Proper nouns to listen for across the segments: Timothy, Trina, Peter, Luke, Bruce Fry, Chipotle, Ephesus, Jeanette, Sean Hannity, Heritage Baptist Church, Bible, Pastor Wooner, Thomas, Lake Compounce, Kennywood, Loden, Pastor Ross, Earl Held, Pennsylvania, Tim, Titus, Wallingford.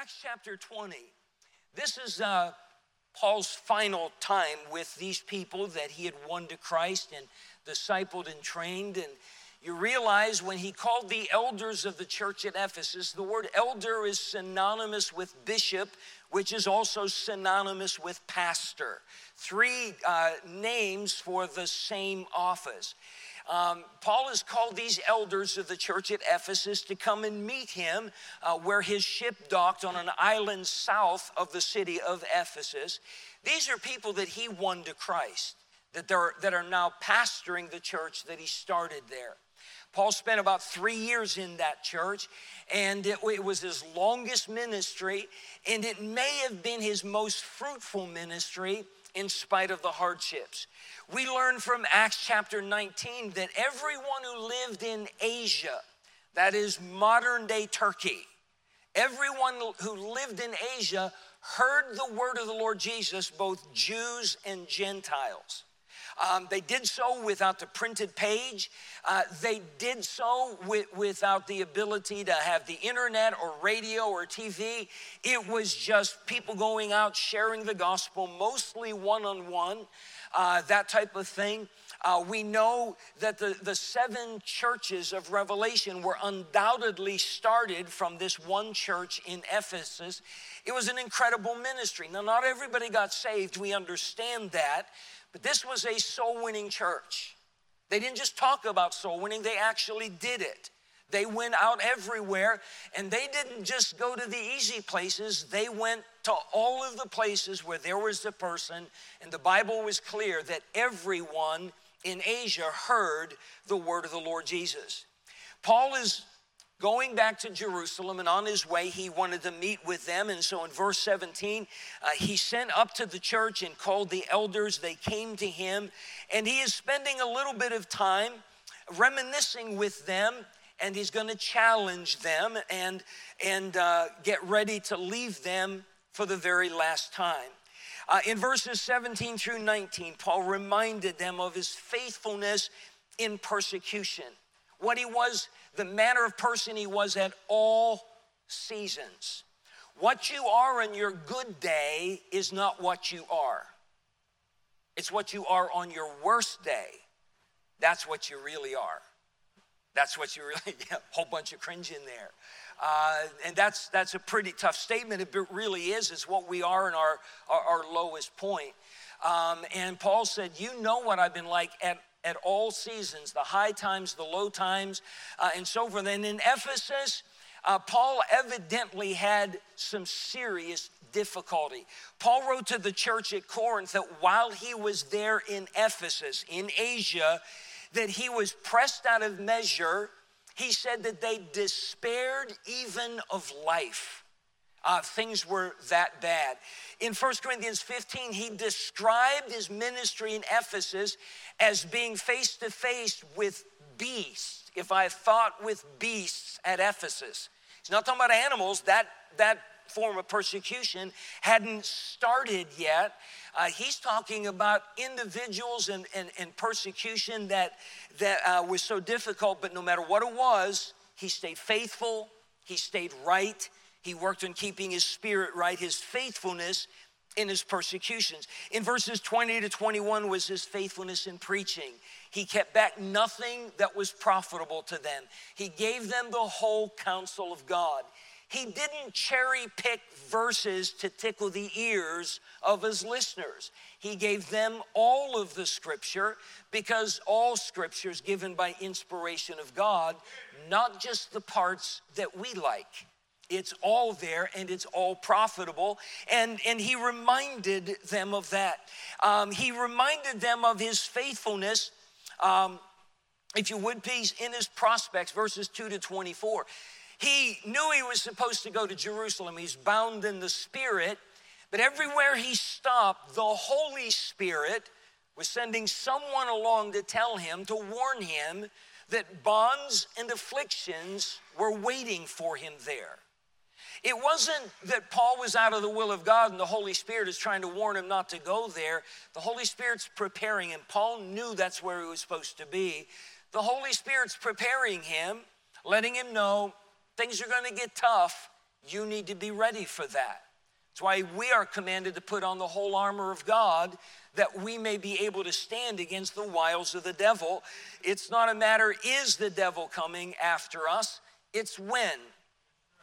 Acts chapter 20. This is Paul's final time with these people that he had won to Christ and discipled and trained. And you realize when he called the elders of the church at Ephesus, the word elder is synonymous with bishop, which is also synonymous with pastor. Three names for the same office. Paul has called these elders of the church at Ephesus to come and meet him where his ship docked on an island south of the city of Ephesus. These are people that he won to Christ, that are now pastoring the church that he started there. Paul spent about 3 years in that church, and it was his longest ministry, and it may have been his most fruitful ministry in spite of the hardships. We learn from Acts chapter 19 that everyone who lived in Asia, that is modern day Turkey, everyone who lived in Asia heard the word of the Lord Jesus, both Jews and Gentiles. They did so without the printed page. They did so without the ability to have the internet or radio or TV. It was just people going out, sharing the gospel, mostly one-on-one, that type of thing. We know that the seven churches of Revelation were undoubtedly started from this one church in Ephesus. It was an incredible ministry. Now, not everybody got saved. We understand that. But this was a soul-winning church. They didn't just talk about soul-winning, they actually did it. They went out everywhere, and they didn't just go to the easy places, they went to all of the places where there was a person, and the Bible was clear that everyone in Asia heard the word of the Lord Jesus. Paul is going back to Jerusalem, and on his way, he wanted to meet with them. And so in verse 17, he sent up to the church and called the elders. They came to him, and he is spending a little bit of time reminiscing with them, and he's going to challenge them and get ready to leave them for the very last time. In verses 17 through 19, Paul reminded them of his faithfulness in persecution, what he was, the manner of person he was at all seasons. What you are on your good day is not what you are. It's what you are on your worst day. That's what you really are. That's what you really, whole bunch of cringe in there. And that's a pretty tough statement. It really is. It's what we are in our lowest point. And Paul said, you know what I've been like at all seasons, the high times, the low times, and so forth. And in Ephesus, Paul evidently had some serious difficulty. Paul wrote to the church at Corinth that while he was there in Ephesus, in Asia, that he was pressed out of measure. He said that they despaired even of life. Things were that bad. In 1 Corinthians 15, he described his ministry in Ephesus as being face-to-face with beasts. If I fought with beasts at Ephesus. He's not talking about animals. That form of persecution hadn't started yet. He's talking about individuals and persecution that was so difficult, but no matter what it was, he stayed faithful, he stayed right, he worked on keeping his spirit right, his faithfulness in his persecutions. In verses 20 to 21 was his faithfulness in preaching. He kept back nothing that was profitable to them. He gave them the whole counsel of God. He didn't cherry pick verses to tickle the ears of his listeners. He gave them all of the scripture because all scripture is given by inspiration of God, not just the parts that we like. It's all there, and it's all profitable, and he reminded them of that. He reminded them of his faithfulness, if you would please, in his prospects, verses 2 to 24. He knew he was supposed to go to Jerusalem. He's bound in the Spirit, but everywhere he stopped, the Holy Spirit was sending someone along to tell him, to warn him, that bonds and afflictions were waiting for him there. It wasn't that Paul was out of the will of God and the Holy Spirit is trying to warn him not to go there. The Holy Spirit's preparing him. Paul knew that's where he was supposed to be. The Holy Spirit's preparing him, letting him know things are going to get tough. You need to be ready for that. That's why we are commanded to put on the whole armor of God, that we may be able to stand against the wiles of the devil. It's not a matter, is the devil coming after us? It's when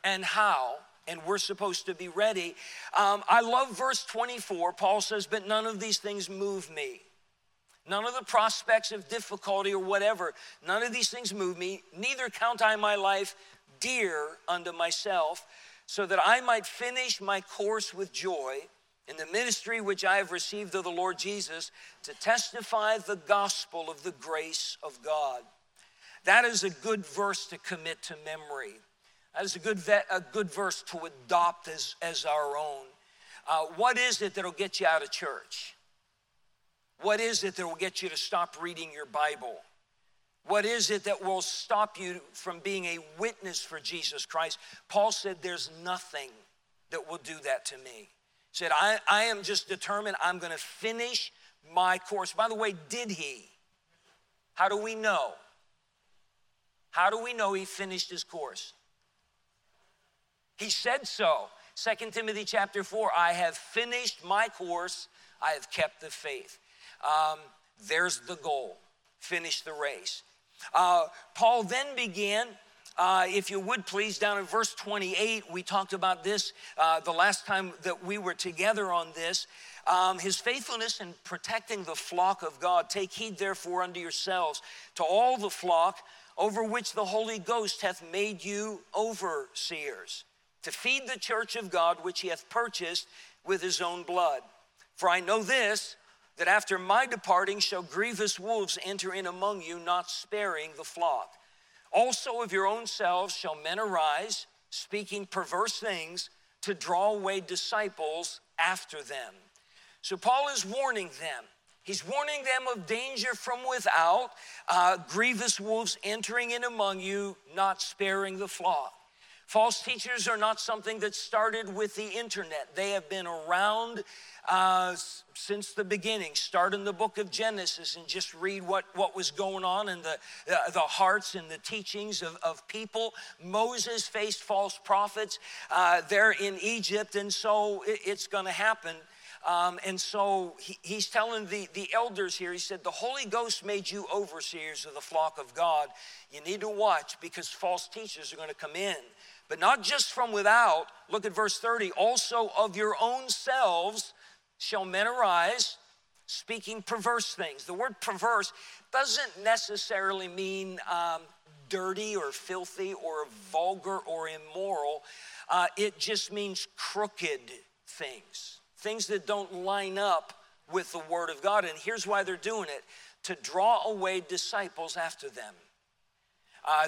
and how, and we're supposed to be ready. I love verse 24. Paul says, but none of these things move me. None of the prospects of difficulty or whatever, none of these things move me. Neither count I my life dear unto myself, so that I might finish my course with joy in the ministry which I have received of the Lord Jesus, to testify the gospel of the grace of God. That is a good verse to commit to memory. That is a good verse to adopt as our own. What is it that'll get you out of church? What is it that will get you to stop reading your Bible? What is it that will stop you from being a witness for Jesus Christ? Paul said, there's nothing that will do that to me. He said, I am just determined, I'm gonna finish my course. By the way, did he? How do we know? How do we know he finished his course? He said so. 2 Timothy chapter 4, I have finished my course, I have kept the faith. There's the goal, finish the race. Paul then began, if you would please, down in verse 28, we talked about this the last time that we were together on this. His faithfulness in protecting the flock of God. Take heed therefore unto yourselves to all the flock over which the Holy Ghost hath made you overseers, to feed the church of God which he hath purchased with his own blood. For I know this, that after my departing shall grievous wolves enter in among you, not sparing the flock. Also of your own selves shall men arise, speaking perverse things, to draw away disciples after them. So Paul is warning them. He's warning them of danger from without, grievous wolves entering in among you, not sparing the flock. False teachers are not something that started with the internet. They have been around since the beginning. Start in the book of Genesis and just read what was going on in the hearts and the teachings of people. Moses faced false prophets there in Egypt, and so it's gonna happen. And so he's telling the elders here, he said, the Holy Ghost made you overseers of the flock of God. You need to watch because false teachers are gonna come in. But not just from without, look at verse 30, also of your own selves shall men arise, speaking perverse things. The word perverse doesn't necessarily mean dirty or filthy or vulgar or immoral. It just means crooked things, things that don't line up with the word of God. And here's why they're doing it, to draw away disciples after them.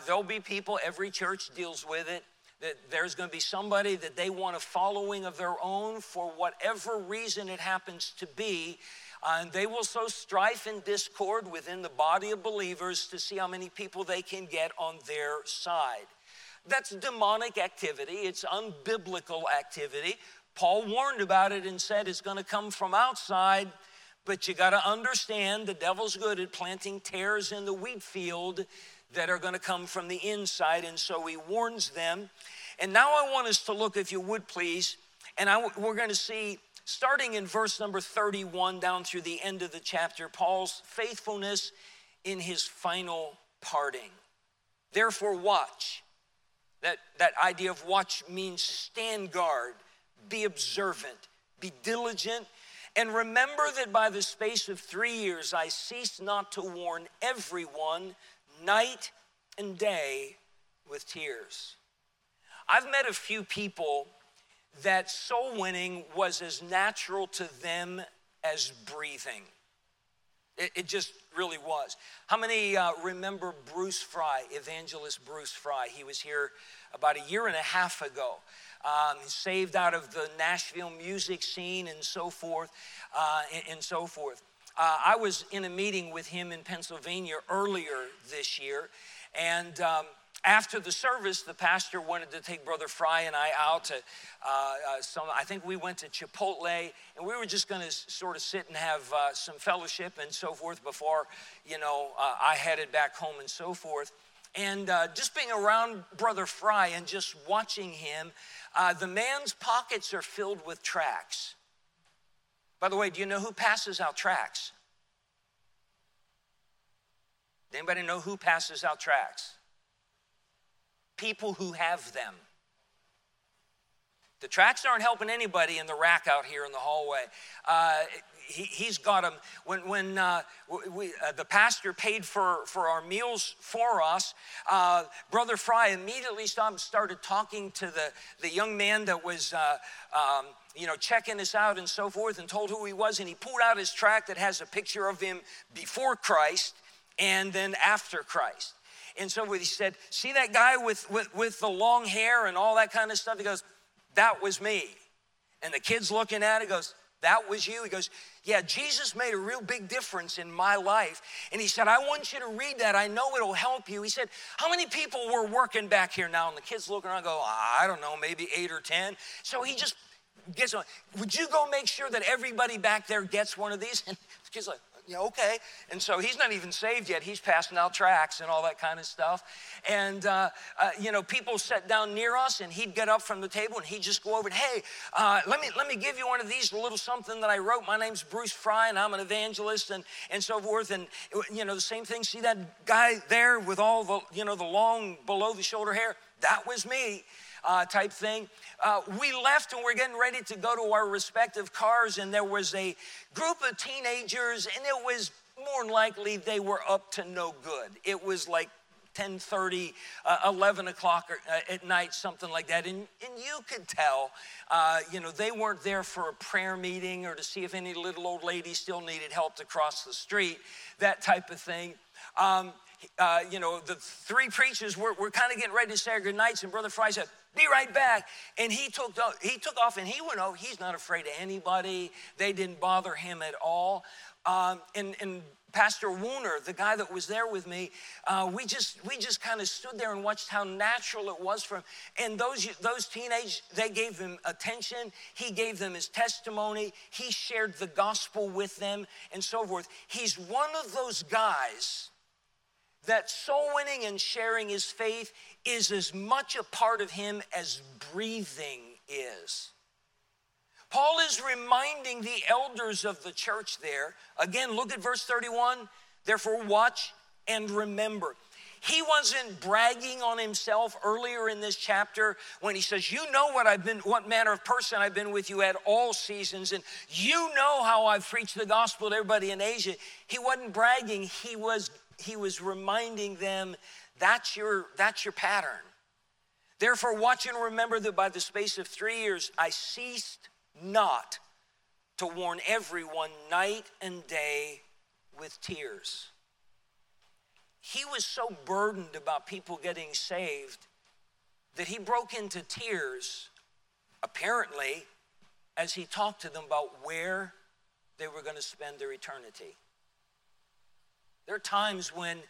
There'll be people, every church deals with it, that there's gonna be somebody that they want a following of their own for whatever reason it happens to be, and they will sow strife and discord within the body of believers to see how many people they can get on their side. That's demonic activity, it's unbiblical activity. Paul warned about it and said it's gonna come from outside, but you gotta understand the devil's good at planting tares in the wheat field that are gonna come from the inside, and so he warns them. And now I want us to look, if you would please, and we're gonna see, starting in verse number 31 down through the end of the chapter, Paul's faithfulness in his final parting. Therefore watch. That idea of watch means stand guard, be observant, be diligent, and remember that by the space of 3 years I ceased not to warn everyone night and day with tears. I've met a few people that soul winning was as natural to them as breathing. It just really was. How many remember Bruce Fry, evangelist Bruce Fry? He was here about a year and a half ago. Saved out of the Nashville music scene and so forth, I was in a meeting with him in Pennsylvania earlier this year, and after the service, the pastor wanted to take Brother Fry and I out to I think we went to Chipotle, and we were just gonna sort of sit and have some fellowship and so forth before, I headed back home and so forth. And just being around Brother Fry and just watching him The man's pockets are filled with tracts. By the way, do you know who passes out tracts? Does anybody know who passes out tracts? People who have them. The tracts aren't helping anybody in the rack out here in the hallway. He's got them. When the pastor paid for our meals for us, Brother Fry immediately started talking to the young man that was checking us out and so forth, and told who he was, and he pulled out his tract that has a picture of him before Christ and then after Christ. And so he said, "See that guy with the long hair and all that kind of stuff?" He goes, "That was me." And the kid's looking at it, goes, "That was you?" He goes, "Yeah, Jesus made a real big difference in my life." And he said, "I want you to read that. I know it'll help you." He said, "How many people were working back here now?" And the kid's looking around, go, "I don't know, maybe 8 or 10. So he just gets one. "Would you go make sure that everybody back there gets one of these?" And the kid's like, "Yeah, okay." And so he's not even saved yet. He's passing out tracts and all that kind of stuff. And, people sat down near us, and he'd get up from the table, and he'd just go over and, "Hey, let me give you one of these, a little something that I wrote. My name's Bruce Fry, and I'm an evangelist," and so forth. And, the same thing. "See that guy there with all the, the long below-the-shoulder hair? That was me." Type thing. We left and we're getting ready to go to our respective cars, and there was a group of teenagers, and it was more than likely they were up to no good. It was like 10:30, 11 o'clock at night, something like that. And you could tell, they weren't there for a prayer meeting or to see if any little old lady still needed help to cross the street, that type of thing. The three preachers were kind of getting ready to say our goodnights, and Brother Fry said, "Be right back." And he took off, and he went over. He's not afraid of anybody. They didn't bother him at all. And Pastor Wooner, the guy that was there with me, we just kind of stood there and watched how natural it was for him. And those teenagers, they gave him attention. He gave them his testimony. He shared the gospel with them and so forth. He's one of those guys that soul winning and sharing his faith is as much a part of him as breathing is. Paul is reminding the elders of the church there. Again, look at verse 31. "Therefore, watch and remember." He wasn't bragging on himself earlier in this chapter when he says, "You know what manner of person I've been with you at all seasons, and you know how I've preached the gospel to everybody in Asia." He wasn't bragging. He was reminding them, that's your pattern. "Therefore, watch and remember that by the space of 3 years, I ceased not to warn everyone night and day with tears." He was so burdened about people getting saved that he broke into tears, apparently, as he talked to them about where they were going to spend their eternity. There are times when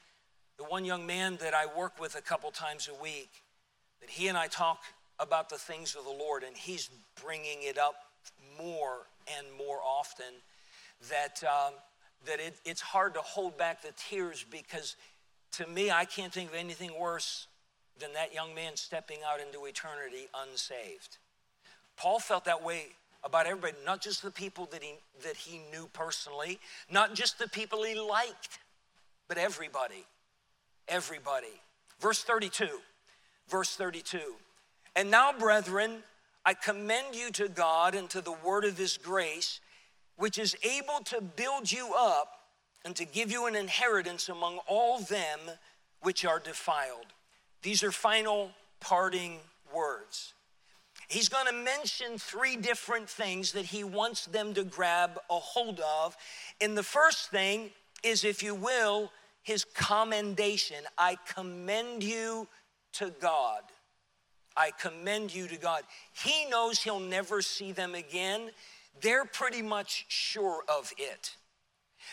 the one young man that I work with a couple times a week, that he and I talk about the things of the Lord, and he's bringing it up more and more often, that it's hard to hold back the tears, because to me, I can't think of anything worse than that young man stepping out into eternity unsaved. Paul felt that way about everybody, not just the people that he knew personally, not just the people he liked, but everybody. Verse 32. "And now, brethren, I commend you to God and to the word of his grace, which is able to build you up and to give you an inheritance among all them which are defiled." These are final parting words. He's going to mention three different things that he wants them to grab a hold of. And the first thing is, if you will, his commendation. "I commend you to God." I commend you to God. He knows he'll never see them again. They're pretty much sure of it.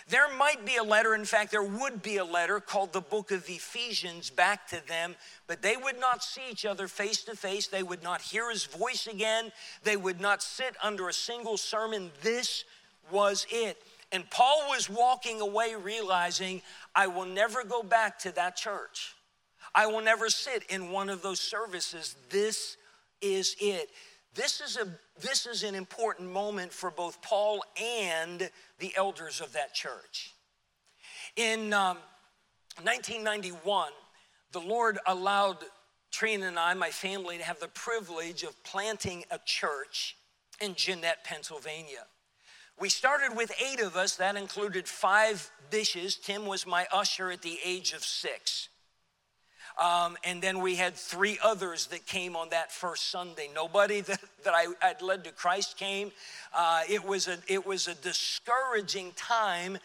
There might be a letter, in fact, there would be a letter called the book of Ephesians back to them, but they would not see each other face to face. They would not hear his voice again. They would not sit under a single sermon. This was it. And Paul was walking away realizing, I will never go back to that church. I will never sit in one of those services. This is it. This is an important moment for both Paul and the elders of that church. In 1991, the Lord allowed Trina and I, my family, to have the privilege of planting a church in Jeanette, Pennsylvania. We started with 8 of us. That included 5 dishes. Tim was my usher at the age of 6. And then we had 3 others that came on that first Sunday. Nobody that I'd led to Christ came. It was a discouraging time.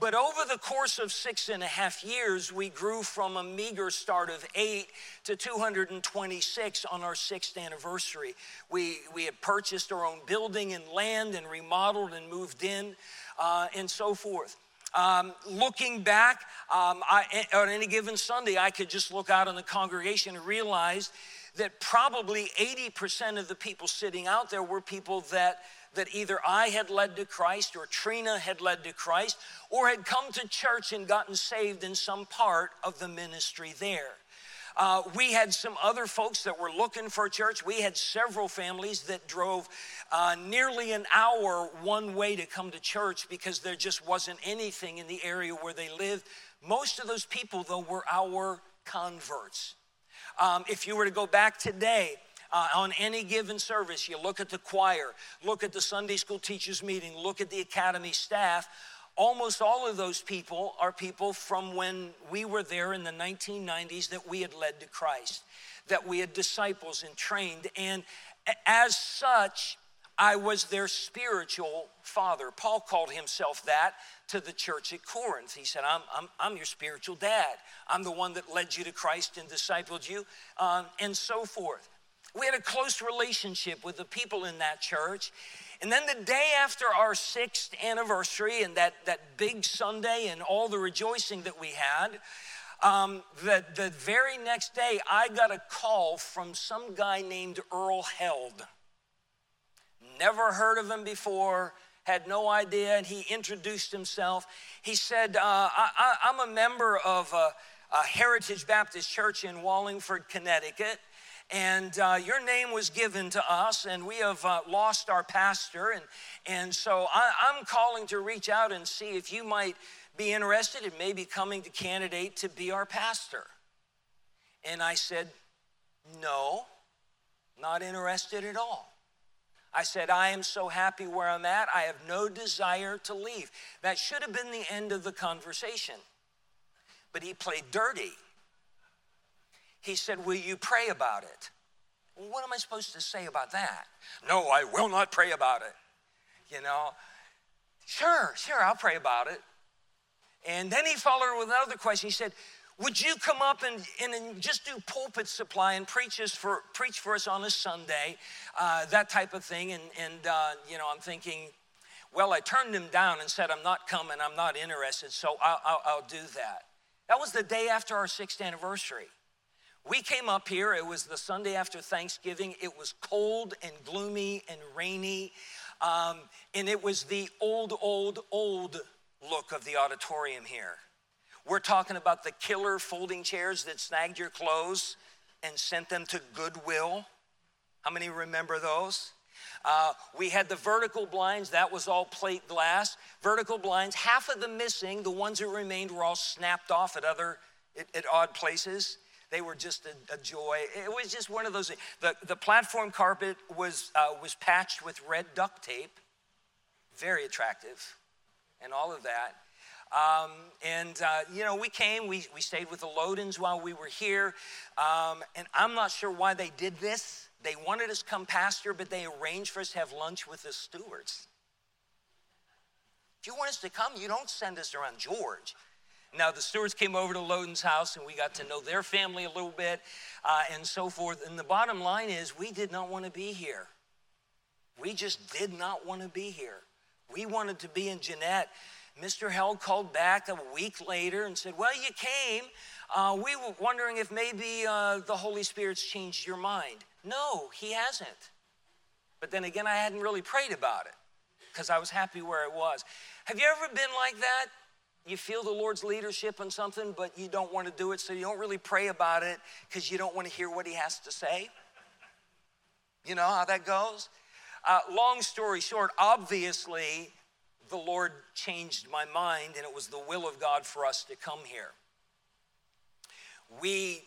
But over the course of 6.5 years, we grew from a meager start of 8 to 226 on our 6th anniversary. We had purchased our own building and land and remodeled and moved in and so forth. Looking back, on any given Sunday, I could just look out on the congregation and realize that probably 80% of the people sitting out there were people that either I had led to Christ or Trina had led to Christ or had come to church and gotten saved in some part of the ministry there. We had some other folks that were looking for a church. We had several families that drove nearly an hour one way to come to church because there just wasn't anything in the area where they lived. Most of those people, though, were our converts. If you were to go back today, on any given service, you look at the choir, look at the Sunday school teachers meeting, look at the academy staff. Almost all of those people are people from when we were there in the 1990s that we had led to Christ, that we had disciples and trained. And as such, I was their spiritual father. Paul called himself that to the church at Corinth. He said, I'm your spiritual dad. I'm the one that led you to Christ and discipled you, and so forth. We had a close relationship with the people in that church. And then the day after our 6th anniversary and that big Sunday and all the rejoicing that we had, the very next day, I got a call from some guy named Earl Held. Never heard of him before, had no idea, and he introduced himself. He said, I'm a member of a Heritage Baptist Church in Wallingford, Connecticut. And your name was given to us, and we have lost our pastor. And so I'm calling to reach out and see if you might be interested in maybe coming to candidate to be our pastor. And I said, no, not interested at all. I said, I am so happy where I'm at. I have no desire to leave. That should have been the end of the conversation. But he played dirty. He said, will you pray about it? Well, what am I supposed to say about that? No, I will not pray about it. You know, sure, I'll pray about it. And then he followed with another question. He said, would you come up and just do pulpit supply and preach for us on a Sunday, that type of thing. And you know, I'm thinking, well, I turned him down and said, I'm not coming, I'm not interested, so I'll do that. That was the day after our 6th anniversary. We came up here, it was the Sunday after Thanksgiving. It was cold and gloomy and rainy, and it was the old look of the auditorium here. We're talking about the killer folding chairs that snagged your clothes and sent them to Goodwill. How many remember those? We had the vertical blinds, that was all plate glass. Vertical blinds, half of them missing. The ones that remained were all snapped off at odd places. They were just a joy. It was just one of those. The platform carpet was patched with red duct tape, very attractive, and all of that. You know, we came. We stayed with the Lodens while we were here, and I'm not sure why they did this. They wanted us to come pastor, but they arranged for us to have lunch with the stewards. If you want us to come, you don't send us around George. Now, the stewards came over to Loden's house, and we got to know their family a little bit and so forth. And the bottom line is we did not want to be here. We just did not want to be here. We wanted to be in Jeanette. Mr. Held called back a week later and said, well, you came. We were wondering if maybe the Holy Spirit's changed your mind. No, he hasn't. But then again, I hadn't really prayed about it because I was happy where I was. Have you ever been like that? You feel the Lord's leadership on something, but you don't want to do it, so you don't really pray about it because you don't want to hear what he has to say. You know how that goes? Long story short, obviously, the Lord changed my mind, and it was the will of God for us to come here. We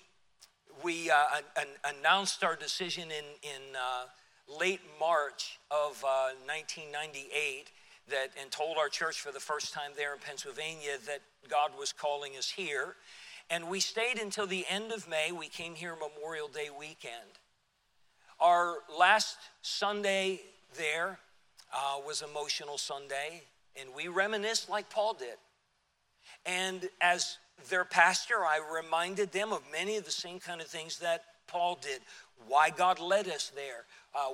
announced our decision in late March of 1998 and told our church for the first time there in Pennsylvania that God was calling us here. And we stayed until the end of May. We came here Memorial Day weekend. Our last Sunday there was emotional Sunday, and we reminisced like Paul did. And as their pastor, I reminded them of many of the same kind of things that Paul did, why God led us there,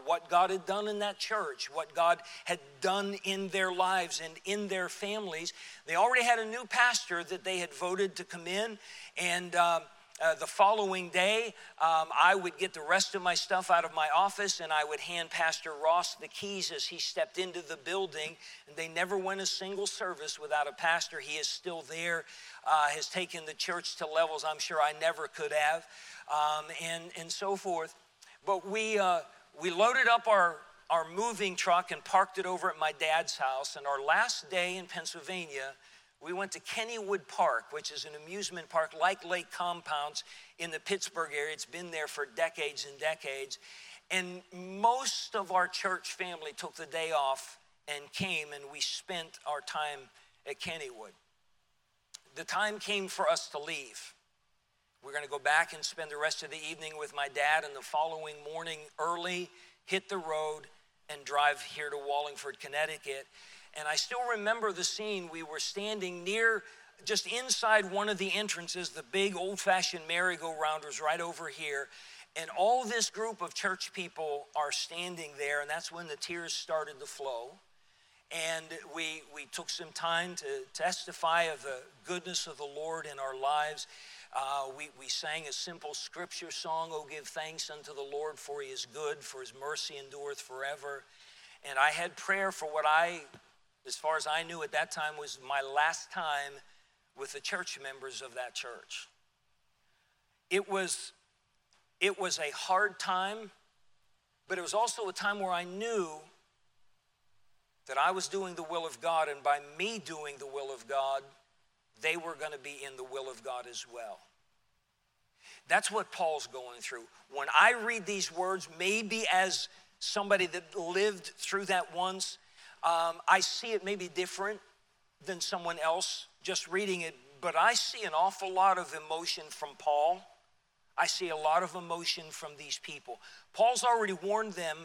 what God had done in that church, what God had done in their lives and in their families. They already had a new pastor that they had voted to come in, and the following day, I would get the rest of my stuff out of my office, and I would hand Pastor Ross the keys as he stepped into the building. And they never went a single service without a pastor. He is still there, has taken the church to levels I'm sure I never could have, and so forth. But we loaded up our moving truck and parked it over at my dad's house. And our last day in Pennsylvania, we went to Kennywood Park, which is an amusement park like Lake Compounce in the Pittsburgh area. It's been there for decades and decades. And most of our church family took the day off and came, and we spent our time at Kennywood. The time came for us to leave. We're going to go back and spend the rest of the evening with my dad, and the following morning early, hit the road and drive here to Wallingford, Connecticut. And I still remember the scene. We were standing near, just inside one of the entrances, the big old-fashioned merry-go-round was right over here. And all this group of church people are standing there, and that's when the tears started to flow. And we took some time to testify of the goodness of the Lord in our lives. We sang a simple scripture song, "Oh, give thanks unto the Lord, for he is good, for his mercy endureth forever." And I had prayer for what I, as far as I knew at that time, was my last time with the church members of that church. It was a hard time, but it was also a time where I knew that I was doing the will of God, and by me doing the will of God, they were going to be in the will of God as well. That's what Paul's going through. When I read these words, maybe as somebody that lived through that once, I see it maybe different than someone else just reading it, but I see an awful lot of emotion from Paul. I see a lot of emotion from these people. Paul's already warned them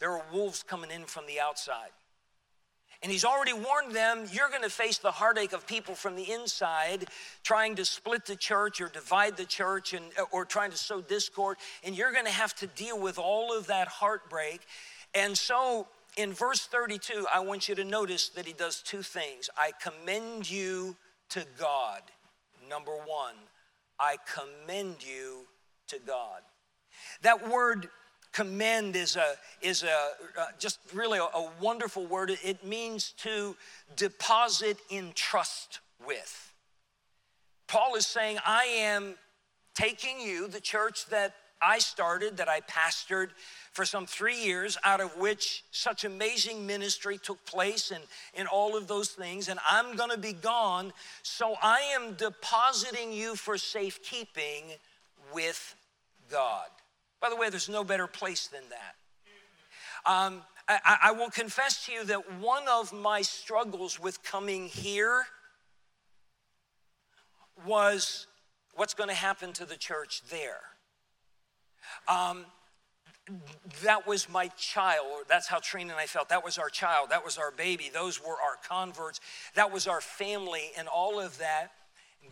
there are wolves coming in from the outside. And he's already warned them, you're going to face the heartache of people from the inside trying to split the church or divide the church or trying to sow discord, and you're going to have to deal with all of that heartbreak. And so in verse 32, I want you to notice that he does two things. I commend you to God. Number one, I commend you to God. That word commend is just really a wonderful word. It means to deposit in trust with. Paul is saying, I am taking you, the church that I started, that I pastored for some 3 years, out of which such amazing ministry took place and all of those things, and I'm going to be gone, so I am depositing you for safekeeping with God. By the way, there's no better place than that. I will confess to you that one of my struggles with coming here was what's going to happen to the church there. That was my child. That's how Trina and I felt. That was our child. That was our baby. Those were our converts. That was our family and all of that.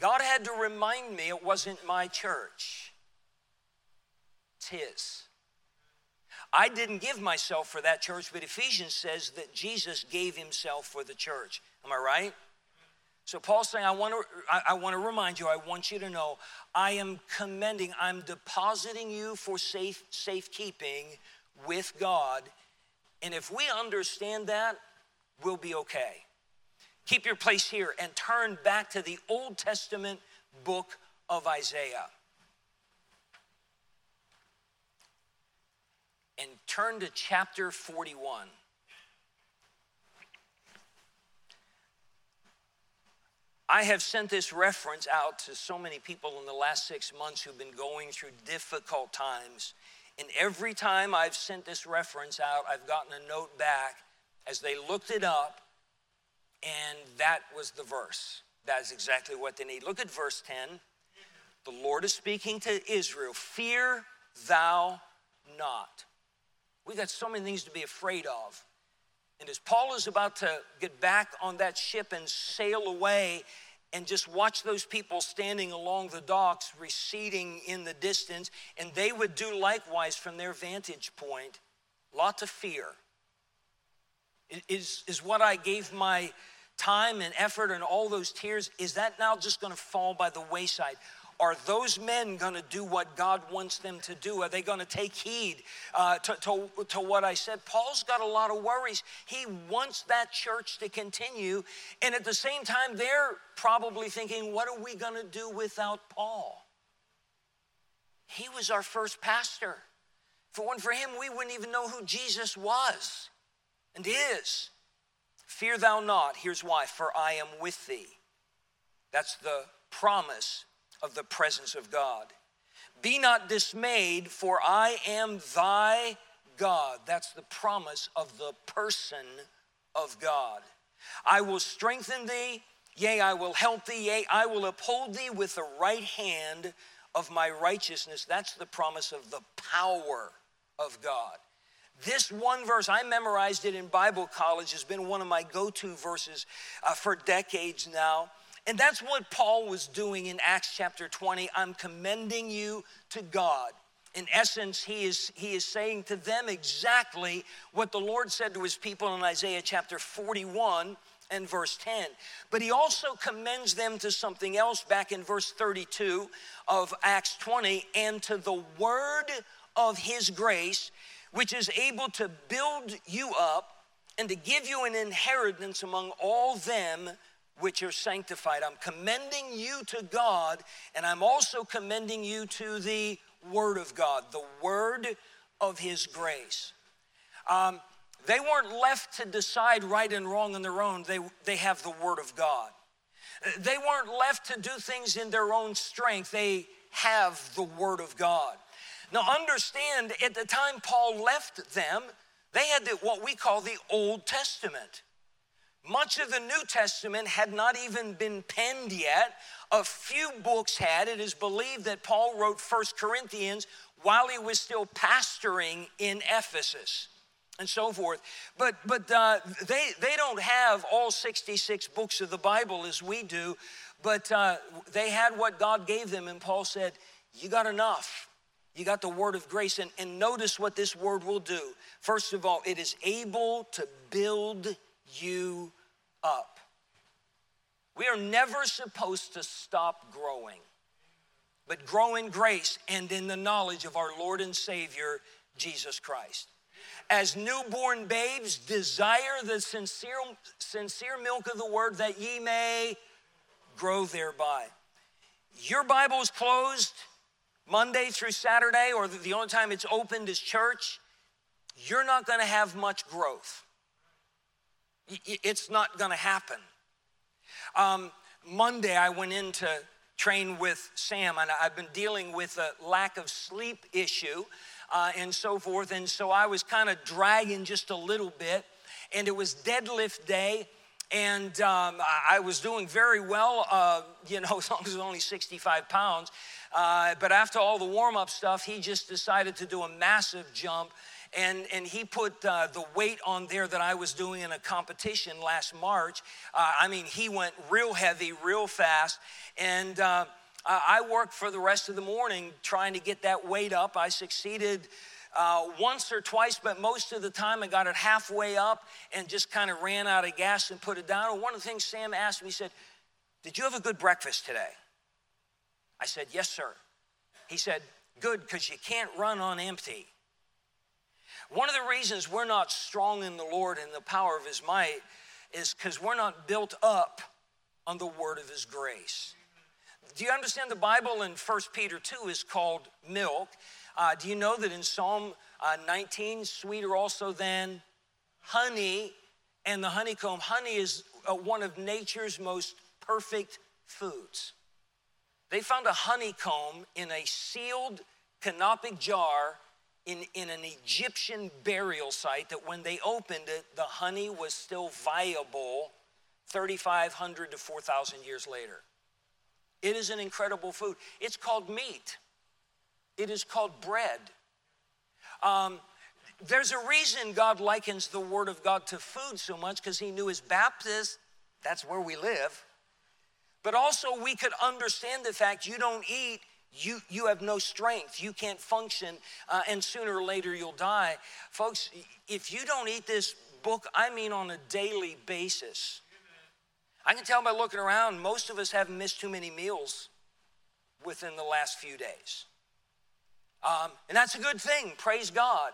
God had to remind me it wasn't my church. It's his. I didn't give myself for that church, but Ephesians says that Jesus gave himself for the church. Am I right? So Paul's saying, I want to remind you, I want you to know, I am commending, I'm depositing you for safekeeping with God. And if we understand that, we'll be okay. Keep your place here and turn back to the Old Testament book of Isaiah. And turn to chapter 41. I have sent this reference out to so many people in the last 6 months who've been going through difficult times. And every time I've sent this reference out, I've gotten a note back as they looked it up, and that was the verse. That is exactly what they need. Look at verse 10. The Lord is speaking to Israel, fear thou not. We got so many things to be afraid of. And as Paul is about to get back on that ship and sail away and just watch those people standing along the docks receding in the distance, and they would do likewise from their vantage point, lots of fear. It is what I gave my time and effort and all those tears, is that now just gonna fall by the wayside? Are those men gonna do what God wants them to do? Are they gonna take heed to what I said? Paul's got a lot of worries. He wants that church to continue. And at the same time, they're probably thinking, what are we gonna do without Paul? He was our first pastor. If it weren't for him, we wouldn't even know who Jesus was and is. Fear thou not, here's why, for I am with thee. That's the promise of the presence of God. Be not dismayed, for I am thy God. That's the promise of the person of God. I will strengthen thee, yea, I will help thee, yea, I will uphold thee with the right hand of my righteousness. That's the promise of the power of God. This one verse, I memorized it in Bible college, has been one of my go-to verses for decades now. And that's what Paul was doing in Acts chapter 20. I'm commending you to God. In essence, he is saying to them exactly what the Lord said to his people in Isaiah chapter 41 and verse 10. But he also commends them to something else back in verse 32 of Acts 20, and to the word of his grace, which is able to build you up and to give you an inheritance among all them which are sanctified. I'm commending you to God, and I'm also commending you to the Word of God, the Word of His grace. They weren't left to decide right and wrong on their own. They have the Word of God. They weren't left to do things in their own strength. They have the Word of God. Now understand, at the time Paul left them, they had what we call the Old Testament. Much of the New Testament had not even been penned yet. A few books had. It is believed that Paul wrote 1 Corinthians while he was still pastoring in Ephesus and so forth. But they don't have all 66 books of the Bible as we do, but they had what God gave them, and Paul said, you got enough. You got the word of grace, and notice what this word will do. First of all, it is able to build you up. We are never supposed to stop growing, but grow in grace and in the knowledge of our Lord and Savior, Jesus Christ. As newborn babes, desire the sincere milk of the word that ye may grow thereby. Your Bible is closed Monday through Saturday, or the only time it's opened is church. You're not gonna have much growth. It's not gonna happen. Monday, I went in to train with Sam, and I've been dealing with a lack of sleep issue and so forth, and so I was kind of dragging just a little bit, and it was deadlift day, and I was doing very well, as long as it was only 65 pounds, but after all the warm-up stuff, he just decided to do a massive jump, and he put the weight on there that I was doing in a competition last March. He went real heavy, real fast, and I worked for the rest of the morning trying to get that weight up. I succeeded once or twice, but most of the time I got it halfway up and just kind of ran out of gas and put it down. And one of the things Sam asked me, he said, did you have a good breakfast today? I said, yes, sir. He said, good, because you can't run on empty. One of the reasons we're not strong in the Lord and the power of his might is because we're not built up on the word of his grace. Do you understand the Bible in 1 Peter 2 is called milk? Do you know that in Psalm 19, sweeter also than honey and the honeycomb? Honey is one of nature's most perfect foods. They found a honeycomb in a sealed canopic jar in an Egyptian burial site that when they opened it, the honey was still viable 3,500 to 4,000 years later. It is an incredible food. It's called meat. It is called bread. There's a reason God likens the Word of God to food so much, because he knew as Baptists, that's where we live. But also we could understand the fact you don't eat, you have no strength, you can't function, and sooner or later you'll die. Folks, if you don't eat this book, I mean on a daily basis. I can tell by looking around, most of us haven't missed too many meals within the last few days. And that's a good thing, praise God.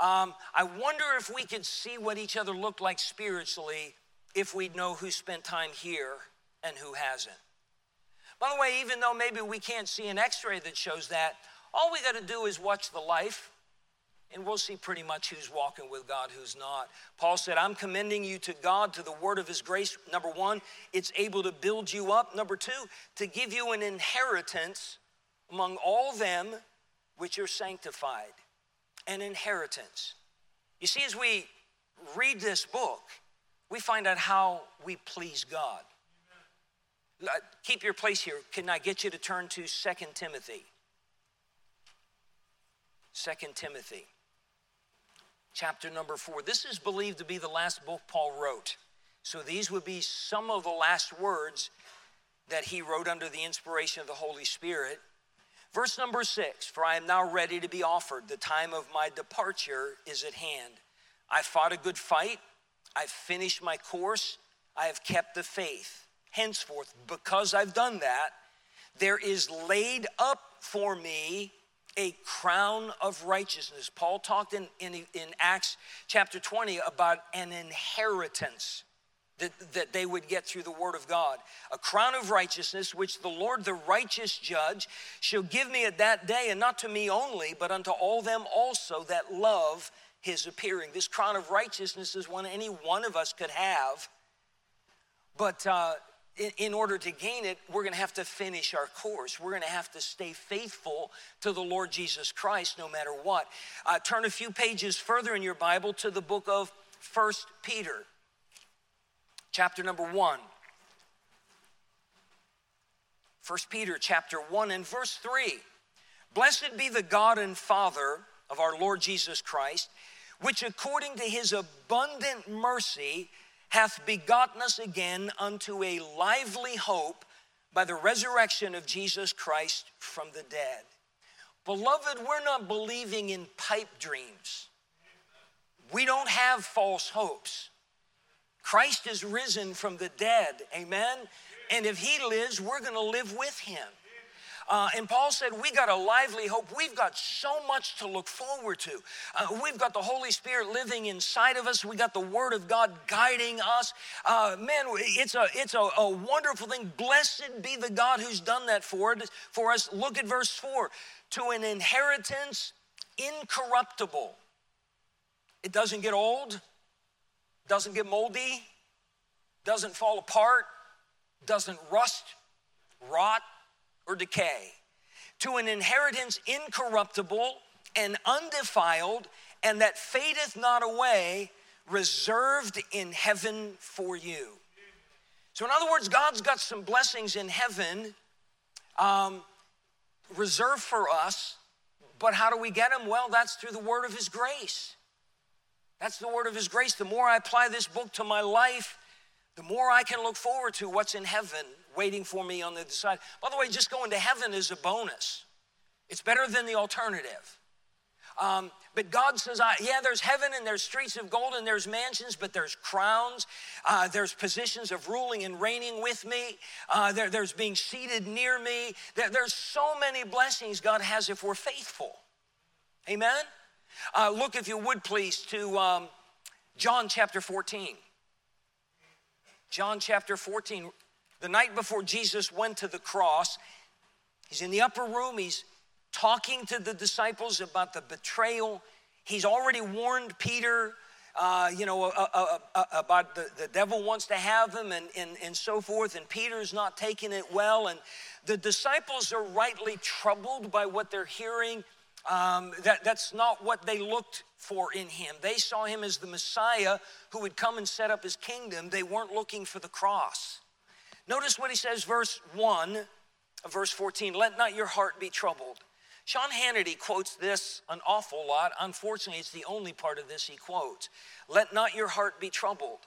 I wonder if we could see what each other looked like spiritually if we'd know who spent time here and who hasn't. By the way, even though maybe we can't see an x-ray that shows that, all we gotta do is watch the life and we'll see pretty much who's walking with God, who's not. Paul said, I'm commending you to God, to the word of his grace. Number one, it's able to build you up. Number two, to give you an inheritance among all them which are sanctified. An inheritance. You see, as we read this book, we find out how we please God. Keep your place here. Can I get you to turn to 2 Timothy? 2 Timothy. Chapter number 4. This is believed to be the last book Paul wrote. So these would be some of the last words that he wrote under the inspiration of the Holy Spirit. Verse number 6, for I am now ready to be offered. The time of my departure is at hand. I fought a good fight. I've finished my course. I have kept the faith. Henceforth, because I've done that, there is laid up for me a crown of righteousness. Paul talked in Acts chapter 20 about an inheritance that they would get through the word of God. A crown of righteousness, which the Lord, the righteous judge, shall give me at that day, and not to me only, but unto all them also that love his appearing. This crown of righteousness is one any one of us could have, but in order to gain it, we're gonna have to finish our course. We're gonna have to stay faithful to the Lord Jesus Christ no matter what. Turn a few pages further in your Bible to the book of 1 Peter, chapter number 1. 1 Peter chapter 1 and verse 3. Blessed be the God and Father of our Lord Jesus Christ, which according to his abundant mercy hath begotten us again unto a lively hope by the resurrection of Jesus Christ from the dead. Beloved, we're not believing in pipe dreams. We don't have false hopes. Christ is risen from the dead, amen? And if he lives, we're gonna live with him. And Paul said, we got a lively hope. We've got so much to look forward to. We've got the Holy Spirit living inside of us. We got the Word of God guiding us. Man, it's a wonderful thing. Blessed be the God who's done that for us. Look at verse 4. To an inheritance incorruptible. It doesn't get old, doesn't get moldy, doesn't fall apart, doesn't rust, rot, or decay. To an inheritance incorruptible and undefiled, and that fadeth not away, reserved in heaven for you. So in other words, God's got some blessings in heaven reserved for us, but how do we get them? Well, that's through the word of his grace. That's the word of his grace. The more I apply this book to my life, the more I can look forward to what's in heaven waiting for me on the other side. By the way, just going to heaven is a bonus. It's better than the alternative. But God says, there's heaven and there's streets of gold and there's mansions, but there's crowns. There's positions of ruling and reigning with me. There's being seated near me. There's so many blessings God has if we're faithful. Amen? Look, if you would, please, to John chapter 14. John chapter 14, the night before Jesus went to the cross, he's in the upper room, he's talking to the disciples about the betrayal. He's already warned Peter, about the devil wants to have him and so forth, and Peter's not taking it well. And the disciples are rightly troubled by what they're hearing. That's not what they looked for in him. They saw him as the Messiah who would come and set up his kingdom. They weren't looking for the cross. Notice what he says, verse 1 of verse 14, "Let not your heart be troubled." Sean Hannity quotes this an awful lot. Unfortunately, it's the only part of this he quotes. "Let not your heart be troubled."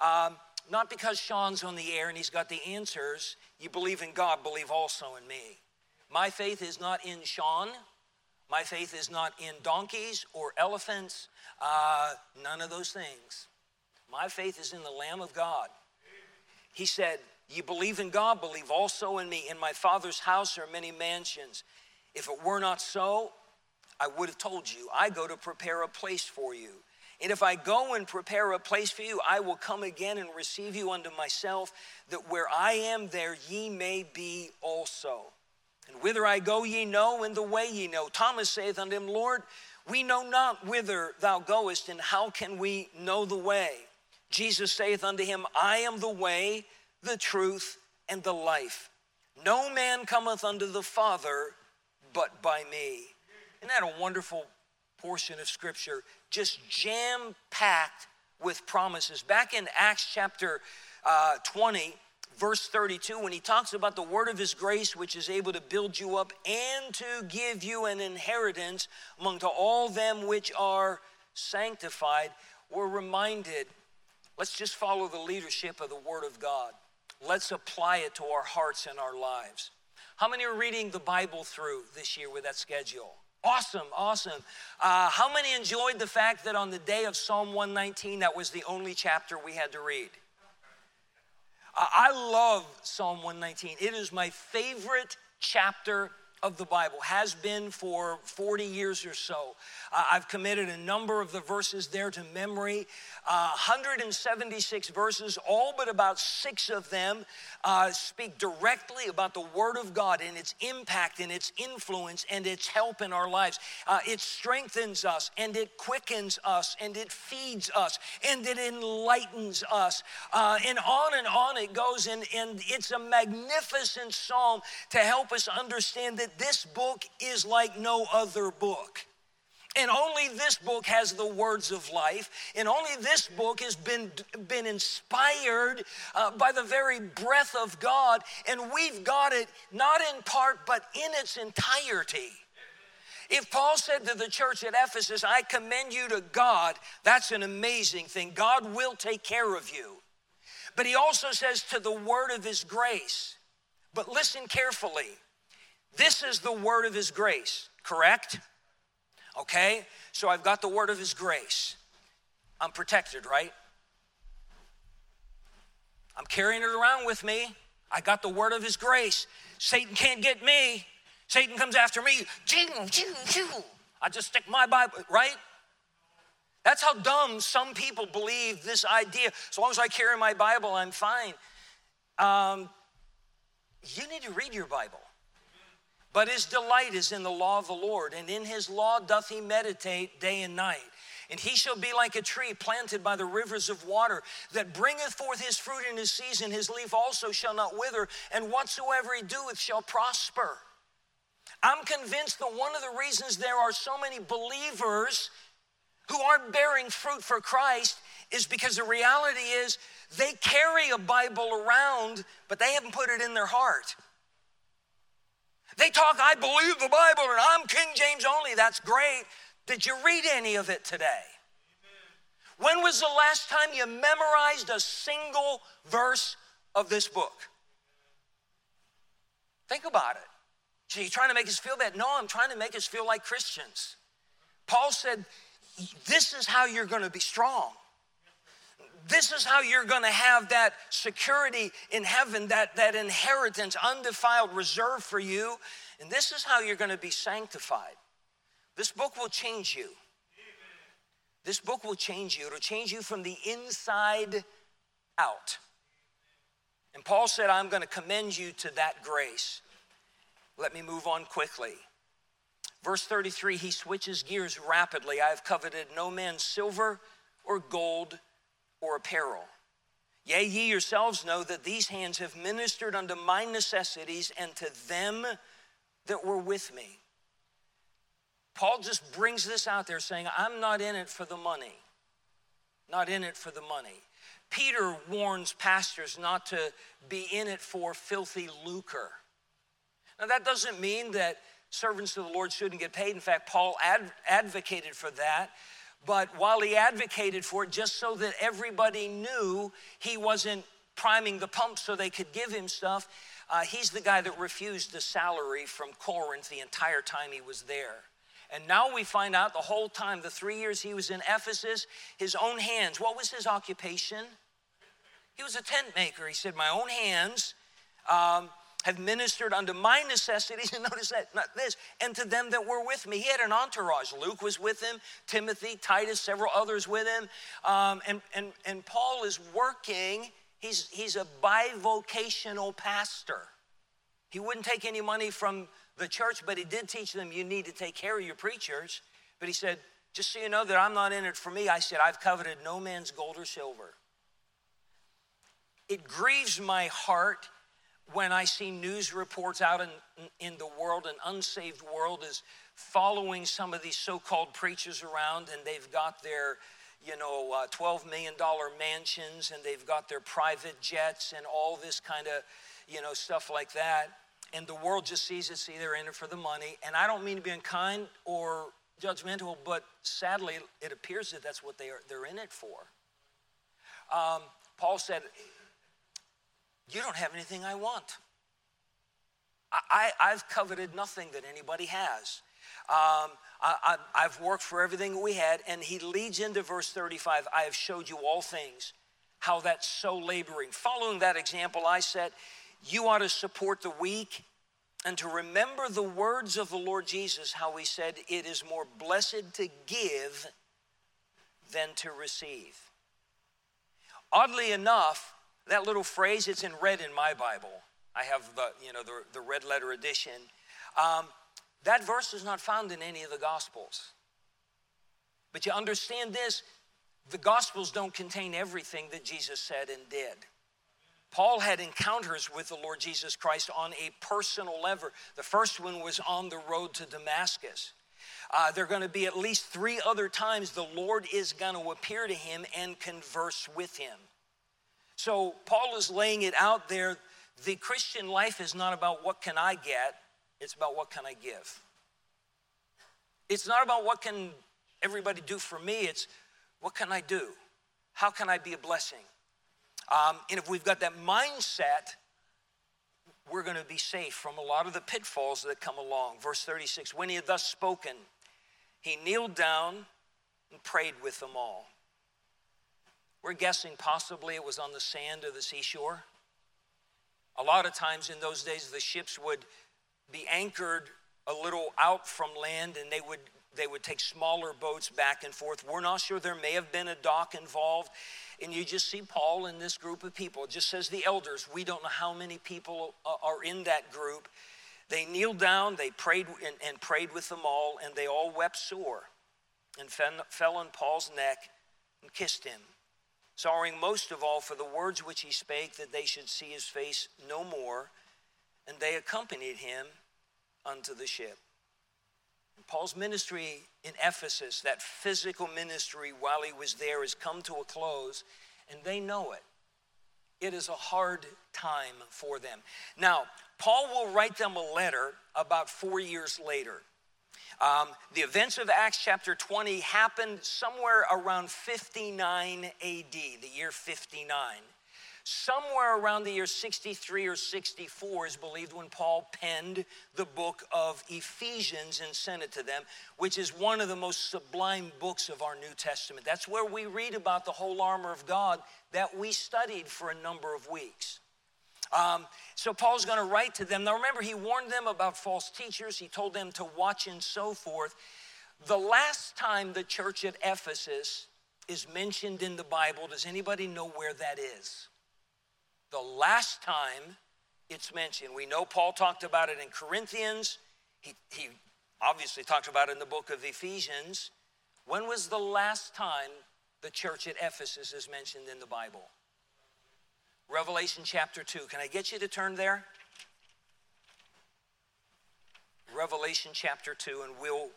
Not because Sean's on the air and he's got the answers. You believe in God, believe also in me. My faith is not in Sean. My faith is not in donkeys or elephants, none of those things. My faith is in the Lamb of God. He said, "You believe in God, believe also in me. In my Father's house are many mansions. If it were not so, I would have told you. I go to prepare a place for you. And if I go and prepare a place for you, I will come again and receive you unto myself, that where I am, there ye may be also. And whither I go ye know, and the way ye know. Thomas saith unto him, Lord, we know not whither thou goest, and how can we know the way? Jesus saith unto him, I am the way, the truth, and the life. No man cometh unto the Father but by me." Isn't that a wonderful portion of Scripture? Just jam-packed with promises. Back in Acts chapter 20, Verse 32, when he talks about the word of his grace, which is able to build you up and to give you an inheritance among to all them which are sanctified, we're reminded, let's just follow the leadership of the word of God. Let's apply it to our hearts and our lives. How many are reading the Bible through this year with that schedule? Awesome. How many enjoyed the fact that on the day of Psalm 119, that was the only chapter we had to read? I love Psalm 119. It is my favorite chapter of the Bible, has been for 40 years or so. I've committed a number of the verses there to memory, 176 verses, all but about 6 of them speak directly about the Word of God and its impact and its influence and its help in our lives. It strengthens us and it quickens us and it feeds us and it enlightens us. And on it goes, and it's a magnificent psalm to help us understand that this book is like no other book. And only this book has the words of life. And only this book has been inspired by the very breath of God. And we've got it not in part, but in its entirety. If Paul said to the church at Ephesus, I commend you to God, that's an amazing thing. God will take care of you. But he also says to the word of his grace. But listen carefully. This is the word of his grace, correct? Okay, so I've got the word of his grace. I'm protected, right? I'm carrying it around with me. I got the word of his grace. Satan can't get me. Satan comes after me. I just stick my Bible, right? That's how dumb some people believe this idea. As long as I carry my Bible, I'm fine. You need to read your Bible. But his delight is in the law of the Lord, and in his law doth he meditate day and night. And he shall be like a tree planted by the rivers of water, that bringeth forth his fruit in his season. His leaf also shall not wither, and whatsoever he doeth shall prosper. I'm convinced that one of the reasons there are so many believers who aren't bearing fruit for Christ is because the reality is they carry a Bible around, but they haven't put it in their heart. They talk, I believe the Bible, and I'm King James only. That's great. Did you read any of it today? Amen. When was the last time you memorized a single verse of this book? Think about it. So you're trying to make us feel bad? No, I'm trying to make us feel like Christians. Paul said, this is how you're going to be strong. This is how you're going to have that security in heaven, that inheritance, undefiled, reserved for you. And this is how you're going to be sanctified. This book will change you. Amen. This book will change you. It'll change you from the inside out. And Paul said, I'm going to commend you to that grace. Let me move on quickly. Verse 33, he switches gears rapidly. I have coveted no man's silver or gold or apparel. Yea, ye yourselves know that these hands have ministered unto my necessities and to them that were with me. Paul just brings this out there saying, I'm not in it for the money. Not in it for the money. Peter warns pastors not to be in it for filthy lucre. Now, that doesn't mean that servants of the Lord shouldn't get paid. In fact, Paul advocated for that. But while he advocated for it, just so that everybody knew he wasn't priming the pump so they could give him stuff, he's the guy that refused the salary from Corinth the entire time he was there. And now we find out the whole time, the 3 years he was in Ephesus, his own hands. What was his occupation? He was a tent maker. He said, my own hands have ministered unto my necessities. And notice that, not this, and to them that were with me. He had an entourage. Luke was with him, Timothy, Titus, several others with him. And Paul is working. He's a bivocational pastor. He wouldn't take any money from the church, but he did teach them, you need to take care of your preachers. But he said, just so you know that I'm not in it for me. I said, I've coveted no man's gold or silver. It grieves my heart when I see news reports out in the world, an unsaved world is following some of these so-called preachers around, and they've got their, $12 million mansions, and they've got their private jets and all this kind of, stuff like that. And the world just sees it's either in it for the money. And I don't mean to be unkind or judgmental, but sadly, it appears that that's what they're in it for. Paul said, you don't have anything I want. I've coveted nothing that anybody has. I've worked for everything we had. And he leads into verse 35, I have showed you all things, how that's so laboring. Following that example, I said, you ought to support the weak and to remember the words of the Lord Jesus, how he said, it is more blessed to give than to receive. Oddly enough, that little phrase, it's in red in my Bible. I have the red letter edition. That verse is not found in any of the Gospels. But you understand this, the Gospels don't contain everything that Jesus said and did. Paul had encounters with the Lord Jesus Christ on a personal level. The first one was on the road to Damascus. There are going to be at least 3 other times the Lord is going to appear to him and converse with him. So Paul is laying it out there. The Christian life is not about what can I get. It's about what can I give. It's not about what can everybody do for me. It's what can I do? How can I be a blessing? And if we've got that mindset, we're going to be safe from a lot of the pitfalls that come along. Verse 36, when he had thus spoken, he kneeled down and prayed with them all. We're guessing possibly it was on the sand of the seashore. A lot of times in those days, the ships would be anchored a little out from land, and they would take smaller boats back and forth. We're not sure. There may have been a dock involved. And you just see Paul and this group of people. It just says the elders. We don't know how many people are in that group. They kneeled down. They prayed and prayed with them all. And they all wept sore and fell on Paul's neck and kissed him, sorrowing most of all for the words which he spake, that they should see his face no more. And they accompanied him unto the ship. Paul's ministry in Ephesus, that physical ministry while he was there, has come to a close, and they know it. It is a hard time for them. Now, Paul will write them a letter about 4 years later. The events of Acts chapter 20 happened somewhere around 59 AD, the year 59. Somewhere around the year 63 or 64 is believed when Paul penned the book of Ephesians and sent it to them, which is one of the most sublime books of our New Testament. That's where we read about the whole armor of God that we studied for a number of weeks. So Paul's going to write to them. Now remember, he warned them about false teachers. He told them to watch and so forth. The last time the church at Ephesus is mentioned in the Bible, does anybody know where that is? The last time it's mentioned. We know Paul talked about it in Corinthians. He obviously talked about in the book of Ephesians. When was the last time the church at Ephesus is mentioned in the Bible? Revelation chapter 2. Can I get you to turn there? Revelation chapter 2, and we'll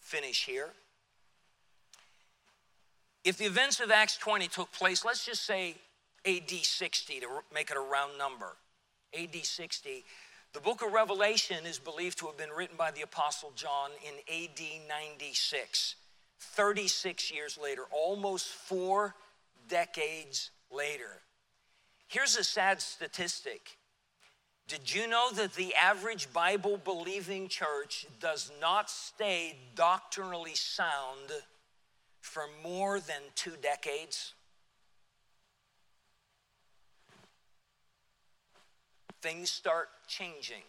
finish here. If the events of Acts 20 took place, let's just say AD 60 to make it a round number. AD 60. The book of Revelation is believed to have been written by the Apostle John in AD 96. 36 years later, almost 4 decades later. Here's a sad statistic. Did you know that the average Bible-believing church does not stay doctrinally sound for more than 2 decades? Things start changing.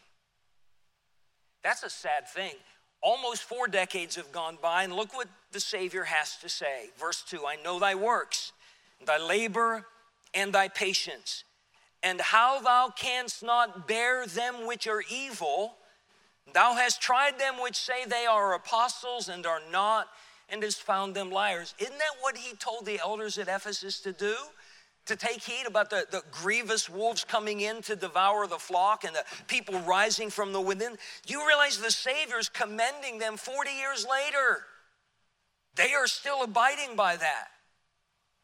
That's a sad thing. Almost 4 decades have gone by, and look what the Savior has to say. Verse 2, I know thy works, thy labor, and thy patience, and how thou canst not bear them which are evil. Thou hast tried them which say they are apostles and are not, and hast found them liars. Isn't that what he told the elders at Ephesus to do? To take heed about the grievous wolves coming in to devour the flock and the people rising from the within. You realize the Savior's commending them 40 years later. They are still abiding by that.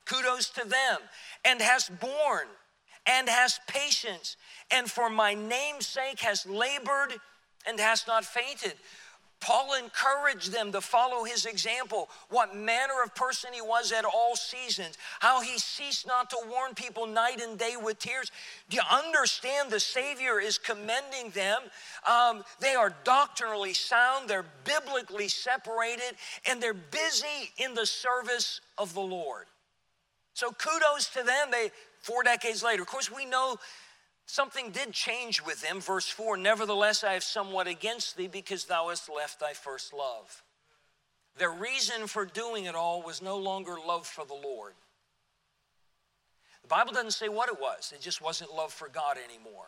Kudos to them. And has borne and has patience and for my name's sake has labored and has not fainted. Paul encouraged them to follow his example, what manner of person he was at all seasons, how he ceased not to warn people night and day with tears. Do you understand the Savior is commending them? They are doctrinally sound, they're biblically separated, and they're busy in the service of the Lord. So kudos to them, 4 decades later. Of course, we know something did change with them. Verse 4, nevertheless, I have somewhat against thee because thou hast left thy first love. Their reason for doing it all was no longer love for the Lord. The Bible doesn't say what it was. It just wasn't love for God anymore.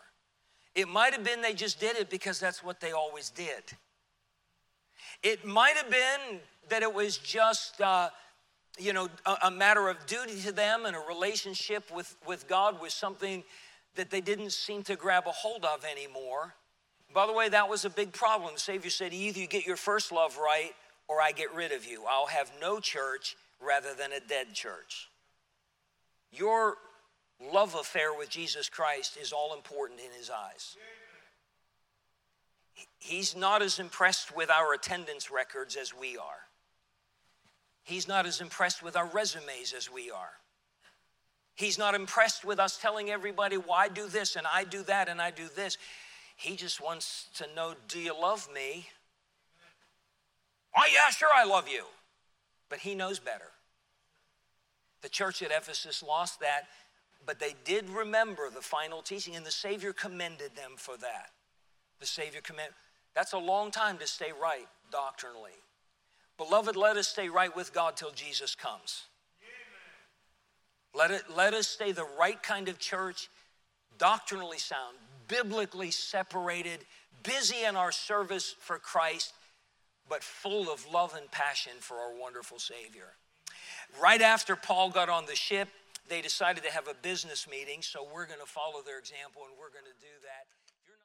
It might have been they just did it because that's what they always did. It might have been that it was just a matter of duty to them, and a relationship with God was something that they didn't seem to grab a hold of anymore. By the way, that was a big problem. The Savior said, either you get your first love right or I get rid of you. I'll have no church rather than a dead church. Your love affair with Jesus Christ is all important in his eyes. He's not as impressed with our attendance records as we are. He's not as impressed with our resumes as we are. He's not impressed with us telling everybody, well, I do this, and I do that, and I do this. He just wants to know, do you love me? Oh, yeah, sure, I love you. But he knows better. The church at Ephesus lost that, but they did remember the final teaching, and the Savior commended them for that. The Savior commended. That's a long time to stay right doctrinally. Beloved, let us stay right with God till Jesus comes. Let us stay the right kind of church, doctrinally sound, biblically separated, busy in our service for Christ, but full of love and passion for our wonderful Savior. Right after Paul got on the ship, they decided to have a business meeting, so we're going to follow their example, and we're going to do that.